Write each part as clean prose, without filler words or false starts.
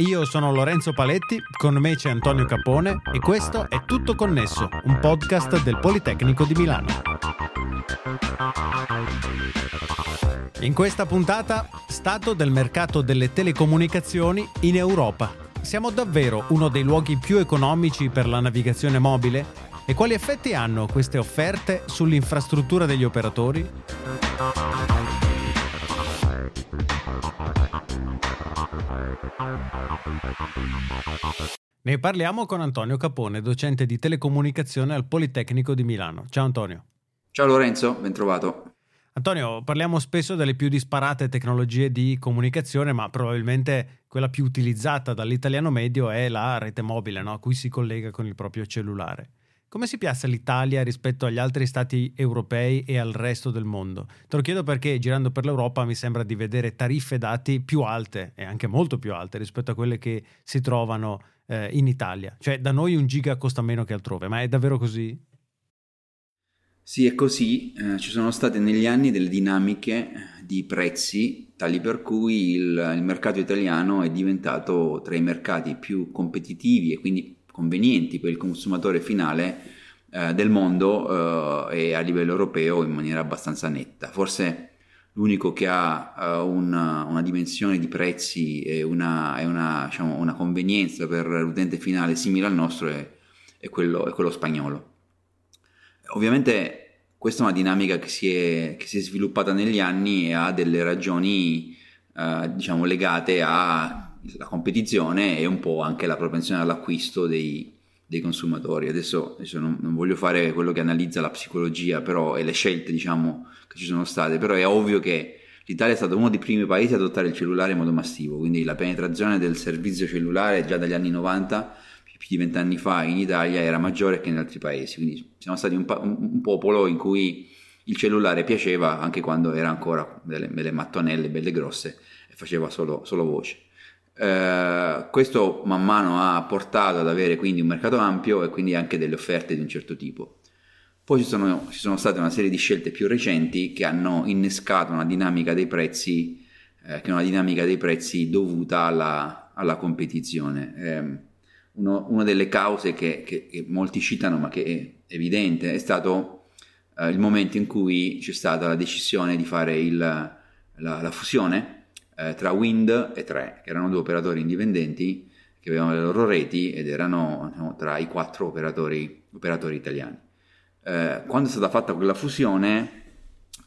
Io sono Lorenzo Paletti, con me c'è Antonio Capone e questo è Tutto Connesso, un podcast del Politecnico di Milano. In questa puntata, stato del mercato delle telecomunicazioni in Europa. Siamo davvero uno dei luoghi più economici per la navigazione mobile? E quali effetti hanno queste offerte sull'infrastruttura degli operatori? Ne parliamo con Antonio Capone, docente di telecomunicazione al Politecnico di Milano. Ciao Antonio. Ciao Lorenzo, ben trovato. Antonio, parliamo spesso delle più disparate tecnologie di comunicazione, ma probabilmente quella più utilizzata dall'italiano medio è la rete mobile, no? A cui si collega con il proprio cellulare. Come si piazza l'Italia rispetto agli altri stati europei e al resto del mondo? Te lo chiedo perché girando per l'Europa mi sembra di vedere tariffe dati più alte e anche molto più alte rispetto a quelle che si trovano in Italia. Cioè da noi 1 giga costa meno che altrove, ma è davvero così? Sì, è così. Ci sono state negli anni delle dinamiche di prezzi tali per cui il mercato italiano è diventato tra i mercati più competitivi e quindi convenienti per il consumatore finale del mondo e a livello europeo in maniera abbastanza netta. Forse l'unico che ha una dimensione di prezzi e una convenienza per l'utente finale simile al nostro è quello spagnolo. Ovviamente questa è una dinamica che si è sviluppata negli anni e ha delle ragioni legate a la competizione e un po' anche la propensione all'acquisto dei consumatori. Adesso non voglio fare quello che analizza la psicologia e le scelte che ci sono state, però è ovvio che l'Italia è stato uno dei primi paesi ad adottare il cellulare in modo massivo, quindi la penetrazione del servizio cellulare già dagli anni 90, più di 20 anni fa in Italia, era maggiore che in altri paesi, quindi siamo stati un popolo in cui il cellulare piaceva anche quando era ancora delle mattonelle belle grosse e faceva solo voce. Questo man mano ha portato ad avere quindi un mercato ampio e quindi anche delle offerte di un certo tipo. Poi ci sono state una serie di scelte più recenti che hanno innescato una dinamica dei prezzi che è una dinamica dei prezzi dovuta alla competizione. Una delle cause che molti citano, ma che è evidente, è stato il momento in cui c'è stata la decisione di fare la fusione tra Wind e 3, che erano 2 operatori indipendenti che avevano le loro reti ed erano tra i 4 operatori italiani. Quando è stata fatta quella fusione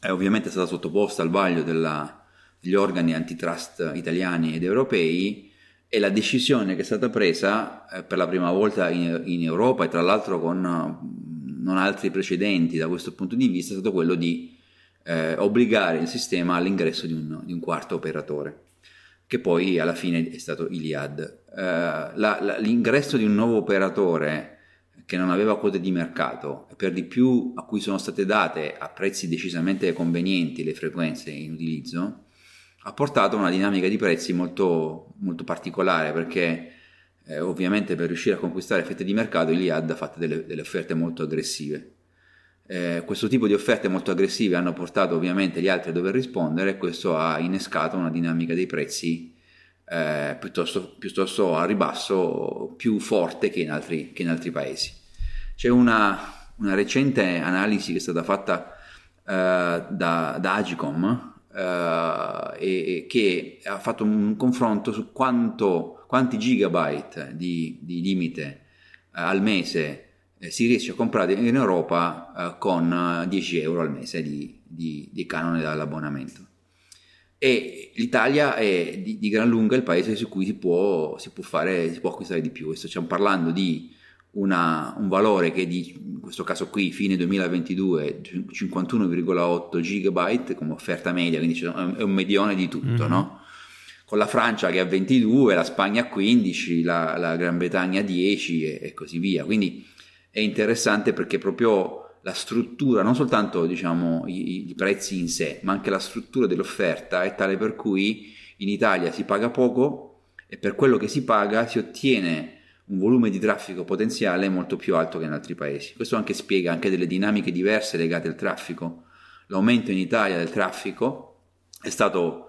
ovviamente è stata sottoposta al vaglio degli organi antitrust italiani ed europei, e la decisione che è stata presa per la prima volta in Europa, e tra l'altro con non altri precedenti da questo punto di vista, è stato quello di obbligare il sistema all'ingresso di un quarto operatore, che poi alla fine è stato Iliad. L'ingresso di un nuovo operatore che non aveva quote di mercato, e per di più a cui sono state date a prezzi decisamente convenienti le frequenze in utilizzo, ha portato a una dinamica di prezzi molto, molto particolare, perché ovviamente per riuscire a conquistare fette di mercato Iliad ha fatto delle offerte molto aggressive. Questo tipo di offerte molto aggressive hanno portato ovviamente gli altri a dover rispondere, e questo ha innescato una dinamica dei prezzi piuttosto a ribasso, più forte che in altri paesi. C'è una recente analisi che è stata fatta da Agicom e che ha fatto un confronto su quanti gigabyte di limite al mese si riesce a comprare in Europa con 10 euro al mese di canone dall'abbonamento, e l'Italia è di gran lunga il paese su cui si può acquistare di più. Questo, stiamo parlando di un valore che in questo caso qui fine 2022 51,8 gigabyte come offerta media, quindi è un medione di tutto, no? Con la Francia che ha 22, la Spagna 15, la Gran Bretagna 10 e così via. Quindi è interessante perché proprio la struttura, non soltanto i prezzi in sé, ma anche la struttura dell'offerta è tale per cui in Italia si paga poco e per quello che si paga si ottiene un volume di traffico potenziale molto più alto che in altri paesi. Questo anche spiega anche delle dinamiche diverse legate al traffico. L'aumento in Italia del traffico è stato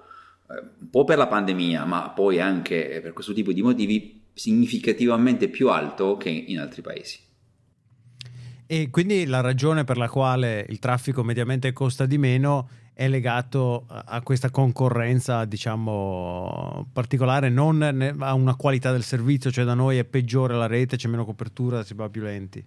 un po' per la pandemia, ma poi anche per questo tipo di motivi, significativamente più alto che in altri paesi. E quindi la ragione per la quale il traffico mediamente costa di meno è legato a questa concorrenza, diciamo, particolare, non a una qualità del servizio, cioè da noi è peggiore la rete, c'è meno copertura, si va più lenti.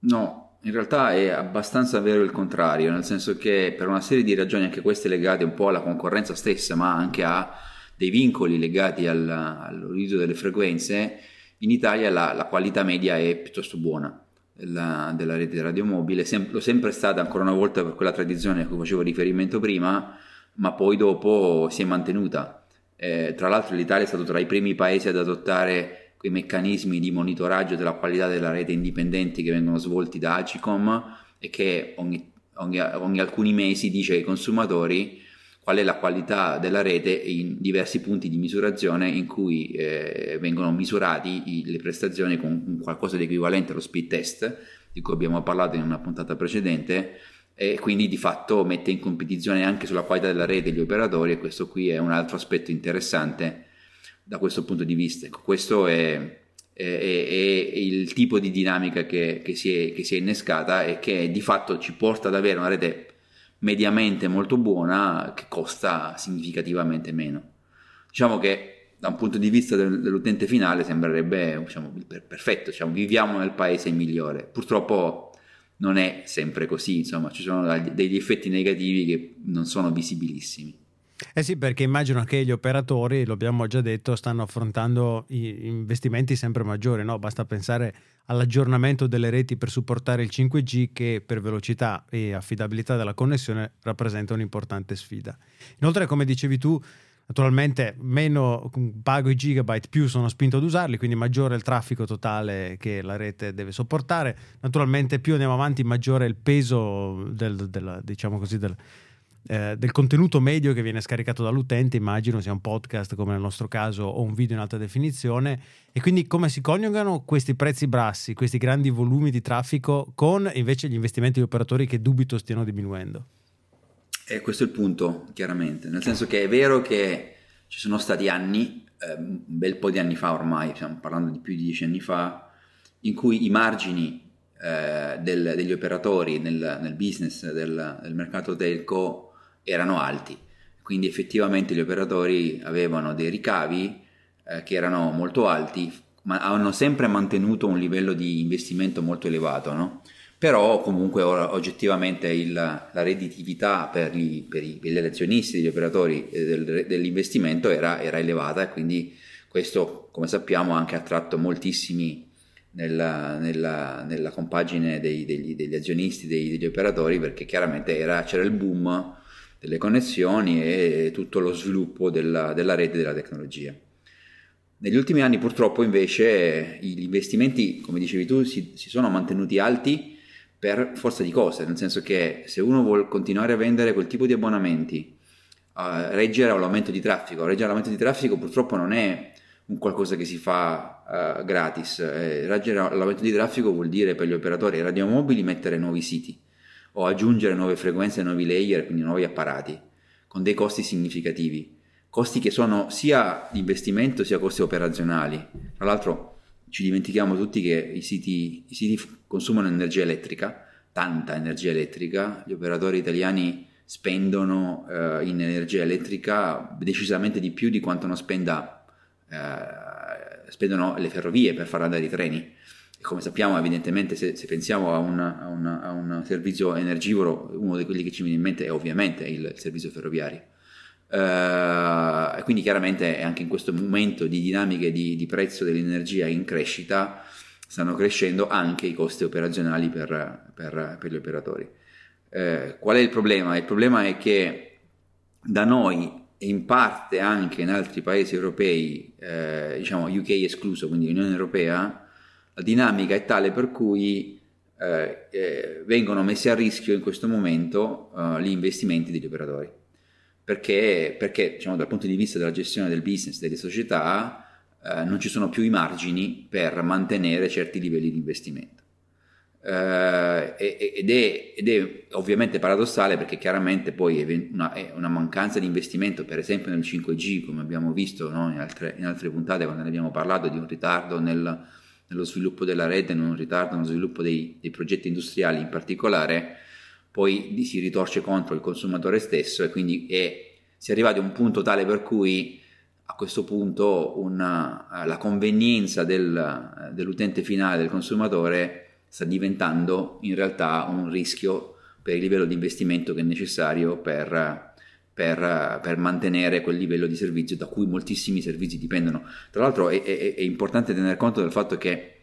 No, in realtà è abbastanza vero il contrario, nel senso che per una serie di ragioni, anche queste legate un po' alla concorrenza stessa, ma anche a dei vincoli legati all'utilizzo delle frequenze, in Italia la qualità media è piuttosto buona della rete radiomobile, l'ho sempre stata, ancora una volta, per quella tradizione a cui facevo riferimento prima, ma poi dopo si è mantenuta. Tra l'altro l'Italia è stato tra i primi paesi ad adottare quei meccanismi di monitoraggio della qualità della rete indipendenti che vengono svolti da ACICOM e che ogni alcuni mesi dice ai consumatori qual è la qualità della rete in diversi punti di misurazione in cui vengono misurati le prestazioni con qualcosa di equivalente allo speed test di cui abbiamo parlato in una puntata precedente, e quindi di fatto mette in competizione anche sulla qualità della rete gli operatori, e questo qui è un altro aspetto interessante da questo punto di vista. Questo è il tipo di dinamica che si è innescata e che di fatto ci porta ad avere una rete mediamente molto buona che costa significativamente meno. Diciamo che da un punto di vista dell'utente finale sembrerebbe, diciamo, perfetto, diciamo, viviamo nel paese migliore. Purtroppo non è sempre così, insomma, ci sono degli effetti negativi che non sono visibilissimi. Eh sì, perché immagino che gli operatori, lo abbiamo già detto, stanno affrontando investimenti sempre maggiori, no? Basta pensare all'aggiornamento delle reti per supportare il 5G, che per velocità e affidabilità della connessione rappresenta un'importante sfida. Inoltre, come dicevi tu, naturalmente meno pago i gigabyte, più sono spinto ad usarli, quindi maggiore è il traffico totale che la rete deve sopportare. Naturalmente più andiamo avanti, maggiore è il peso del contenuto medio che viene scaricato dall'utente, immagino sia un podcast come nel nostro caso o un video in alta definizione, e quindi come si coniugano questi prezzi bassi, questi grandi volumi di traffico con invece gli investimenti degli operatori che dubito stiano diminuendo? E questo è il punto, chiaramente, nel senso che è vero che ci sono stati anni, un bel po' di anni fa ormai, stiamo parlando di più di 10 anni fa, in cui i margini degli operatori nel business del mercato telco erano alti, quindi effettivamente gli operatori avevano dei ricavi che erano molto alti, ma hanno sempre mantenuto un livello di investimento molto elevato, no? Però comunque ora, oggettivamente la redditività per gli azionisti degli operatori dell'investimento era elevata, e quindi questo, come sappiamo, ha anche attratto moltissimi nella compagine degli azionisti degli operatori, perché chiaramente c'era il boom delle connessioni e tutto lo sviluppo della rete e della tecnologia. Negli ultimi anni, purtroppo, invece, gli investimenti, come dicevi tu, si sono mantenuti alti per forza di cose, nel senso che se uno vuol continuare a vendere quel tipo di abbonamenti, reggere all'aumento di traffico purtroppo non è un qualcosa che si fa gratis. Reggere all'aumento di traffico vuol dire per gli operatori radiomobili mettere nuovi siti o aggiungere nuove frequenze, nuovi layer, quindi nuovi apparati, con dei costi significativi, costi che sono sia di investimento sia costi operazionali. Tra l'altro ci dimentichiamo tutti che i siti consumano energia elettrica, tanta energia elettrica, gli operatori italiani spendono in energia elettrica decisamente di più di quanto non spendono le ferrovie per far andare i treni. Come sappiamo, evidentemente, se pensiamo a un servizio energivoro, uno di quelli che ci viene in mente è ovviamente il servizio ferroviario. E quindi chiaramente anche in questo momento di dinamiche di prezzo dell'energia in crescita, stanno crescendo anche i costi operazionali per gli operatori. Qual è il problema? Il problema è che da noi, e in parte anche in altri paesi europei, diciamo UK escluso, quindi Unione Europea, la dinamica è tale per cui vengono messi a rischio in questo momento gli investimenti degli operatori, perché diciamo, dal punto di vista della gestione del business, delle società, non ci sono più i margini per mantenere certi livelli di investimento. Ed è ovviamente paradossale, perché chiaramente poi è una mancanza di investimento, per esempio nel 5G, come abbiamo visto, no? in altre puntate, quando ne abbiamo parlato, di un ritardo nello sviluppo della rete, un ritardo nello sviluppo dei progetti industriali in particolare, poi si ritorce contro il consumatore stesso, e quindi si è arrivati a un punto tale per cui a questo punto la convenienza dell'utente finale, del consumatore, sta diventando in realtà un rischio per il livello di investimento che è necessario per mantenere quel livello di servizio da cui moltissimi servizi dipendono. Tra l'altro è importante tener conto del fatto che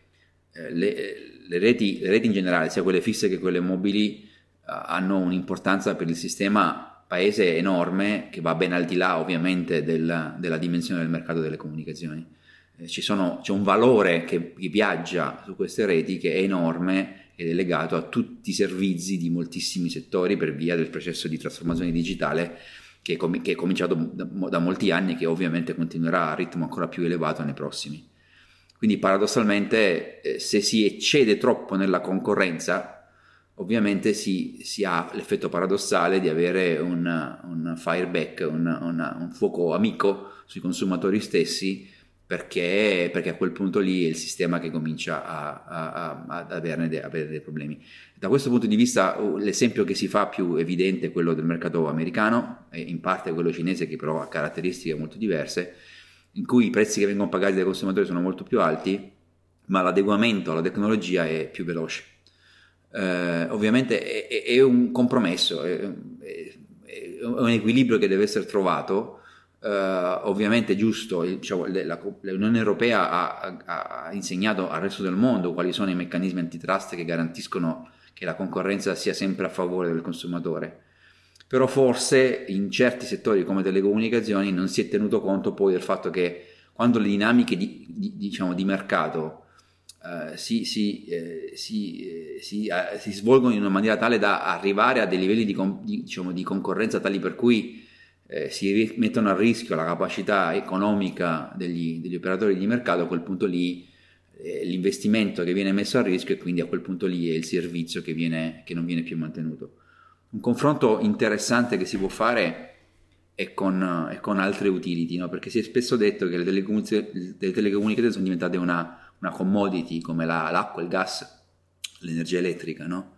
le reti in generale, sia quelle fisse che quelle mobili, hanno un'importanza per il sistema paese enorme, che va ben al di là ovviamente della dimensione del mercato delle comunicazioni. C'è un valore che viaggia su queste reti, che è enorme ed è legato a tutti i servizi di moltissimi settori, per via del processo di trasformazione digitale che è cominciato da molti anni, e che ovviamente continuerà a ritmo ancora più elevato nei prossimi. Quindi paradossalmente, se si eccede troppo nella concorrenza, ovviamente si ha l'effetto paradossale di avere un fireback, un fuoco amico sui consumatori stessi, perché a quel punto lì è il sistema che comincia ad avere dei problemi. Da questo punto di vista l'esempio che si fa più evidente è quello del mercato americano, e in parte quello cinese, che però ha caratteristiche molto diverse, in cui i prezzi che vengono pagati dai consumatori sono molto più alti, ma l'adeguamento alla tecnologia è più veloce. Ovviamente è un compromesso, è un equilibrio che deve essere trovato. Ovviamente giusto, diciamo, l'Unione Europea ha insegnato al resto del mondo quali sono i meccanismi antitrust che garantiscono che la concorrenza sia sempre a favore del consumatore, però forse in certi settori come telecomunicazioni non si è tenuto conto poi del fatto che, quando le dinamiche di mercato si svolgono in una maniera tale da arrivare a dei livelli di concorrenza tali per cui si mettono a rischio la capacità economica degli operatori di mercato, a quel punto lì l'investimento che viene messo a rischio, e quindi a quel punto lì è il servizio che non viene più mantenuto. Un confronto interessante che si può fare è con altre utility, no? Perché si è spesso detto che le telecomunicazioni sono diventate una commodity, come l'acqua, il gas, l'energia elettrica, no?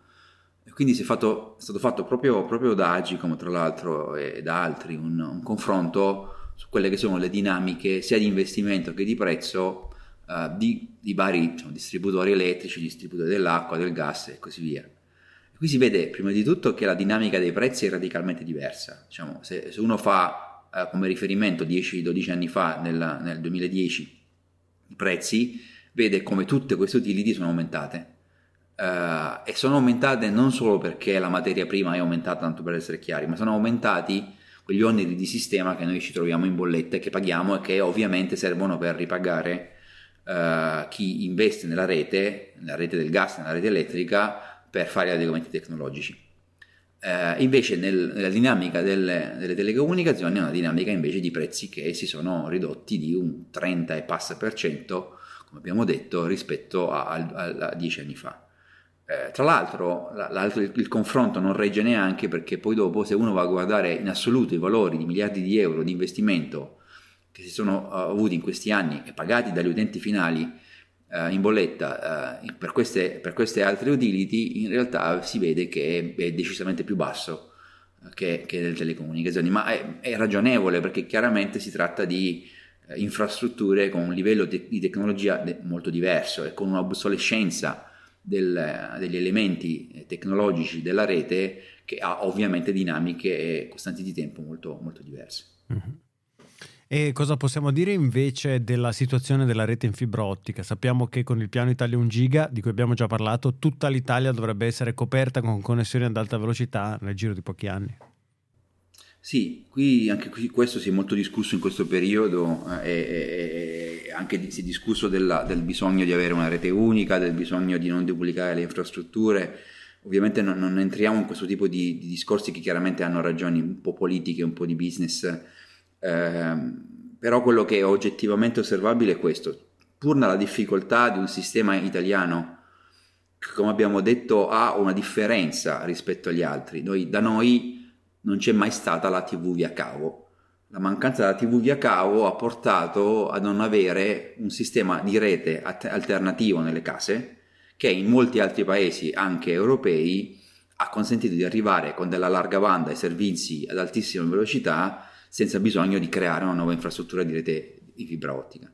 Quindi è stato fatto proprio da Agicom, tra l'altro, e da altri, un confronto su quelle che sono le dinamiche sia di investimento che di prezzo di vari, diciamo, distributori elettrici, distributori dell'acqua, del gas e così via. E qui si vede prima di tutto che la dinamica dei prezzi è radicalmente diversa. Diciamo, se uno fa come riferimento 10-12 anni fa, nel 2010, i prezzi, vede come tutte queste utility sono aumentate. E sono aumentate non solo perché la materia prima è aumentata, tanto per essere chiari, ma sono aumentati quegli oneri di sistema che noi ci troviamo in bolletta, che paghiamo, e che ovviamente servono per ripagare chi investe nella rete del gas, nella rete elettrica, per fare adeguamenti tecnologici. Invece nella dinamica delle telecomunicazioni è una dinamica invece di prezzi che si sono ridotti di un 30% e passa, come abbiamo detto, rispetto a 10 anni fa. Tra l'altro il confronto non regge neanche, perché poi dopo, se uno va a guardare in assoluto i valori di miliardi di euro di investimento che si sono avuti in questi anni e pagati dagli utenti finali in bolletta per queste altre utility, in realtà si vede che è decisamente più basso che nelle telecomunicazioni, ma è ragionevole, perché chiaramente si tratta di infrastrutture con un livello di tecnologia molto diverso, e con un'obsolescenza degli elementi tecnologici della rete che ha ovviamente dinamiche e costanti di tempo molto, molto diverse. Mm-hmm. E cosa possiamo dire invece della situazione della rete in fibra ottica? Sappiamo che con il piano Italia 1 Giga, di cui abbiamo già parlato, tutta l'Italia dovrebbe essere coperta con connessioni ad alta velocità nel giro di pochi anni. Sì, anche qui questo si è molto discusso in questo periodo, e anche si è discusso del bisogno di avere una rete unica, del bisogno di non duplicare le infrastrutture. Ovviamente non entriamo in questo tipo di discorsi, che chiaramente hanno ragioni un po' politiche, un po' di business, però quello che è oggettivamente osservabile è questo: pur nella difficoltà di un sistema italiano come abbiamo detto, ha una differenza rispetto agli altri. Da noi non c'è mai stata la TV via cavo. La mancanza della TV via cavo ha portato a non avere un sistema di rete alternativo nelle case, che in molti altri paesi, anche europei, ha consentito di arrivare con della larga banda ai servizi ad altissima velocità senza bisogno di creare una nuova infrastruttura di rete di fibra ottica.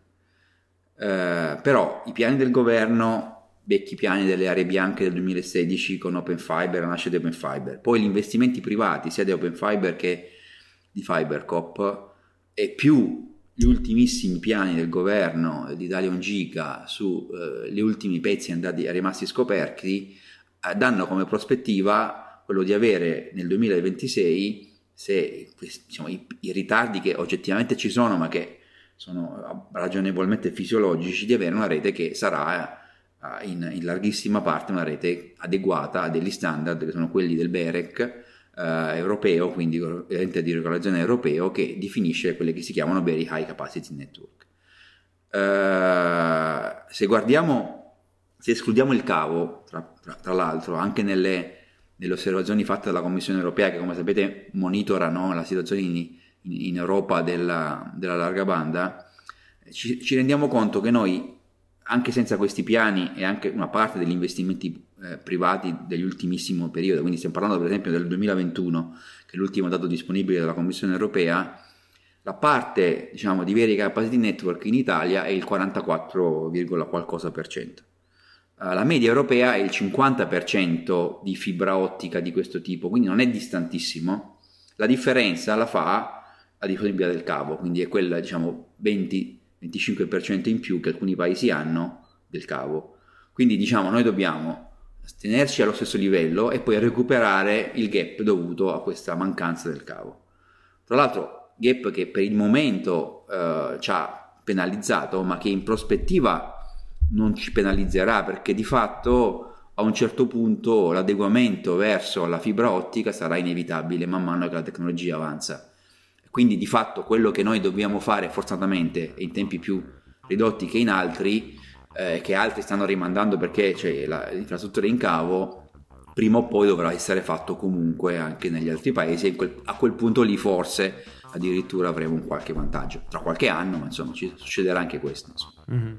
Però i piani del governo, vecchi piani delle aree bianche del 2016 con Open Fiber, la nascita di Open Fiber, poi gli investimenti privati sia di Open Fiber che di FiberCop, e più gli ultimissimi piani del governo di Italia a 1 Giga su gli ultimi pezzi rimasti scoperti, danno come prospettiva quello di avere nel 2026, se diciamo, i ritardi che oggettivamente ci sono ma che sono ragionevolmente fisiologici, di avere una rete che sarà in larghissima parte una rete adeguata a degli standard che sono quelli del BEREC europeo, quindi ente di regolazione europeo, che definisce quelle che si chiamano Very High Capacity Network. Se escludiamo il cavo, tra l'altro, anche nelle osservazioni fatte dalla Commissione europea, che come sapete monitorano la situazione in Europa della larga banda, ci rendiamo conto che noi, anche senza questi piani e anche una parte degli investimenti privati dell'ultimissimo periodo, quindi stiamo parlando per esempio del 2021, che è l'ultimo dato disponibile dalla Commissione europea, la parte diciamo di veri capacity network in Italia è il 44,% la media europea è il 50% di fibra ottica di questo tipo, quindi non è distantissimo. La differenza la fa la disponibilità del cavo, quindi è quella diciamo 20-25% in più che alcuni paesi hanno del cavo, quindi diciamo noi dobbiamo tenerci allo stesso livello e poi recuperare il gap dovuto a questa mancanza del cavo. Tra l'altro gap che per il momento ci ha penalizzato, ma che in prospettiva non ci penalizzerà, perché di fatto a un certo punto l'adeguamento verso la fibra ottica sarà inevitabile man mano che la tecnologia avanza. Quindi di fatto quello che noi dobbiamo fare forzatamente in tempi più ridotti che in altri, che altri stanno rimandando perché c'è l'infrastruttura in cavo, prima o poi dovrà essere fatto comunque anche negli altri paesi, e a quel punto lì forse addirittura avremo un qualche vantaggio tra qualche anno, ma insomma ci succederà anche questo. Mm-hmm.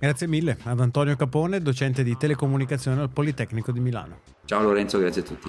Grazie mille ad Antonio Capone, docente di telecomunicazione al Politecnico di Milano. Ciao Lorenzo, grazie a tutti.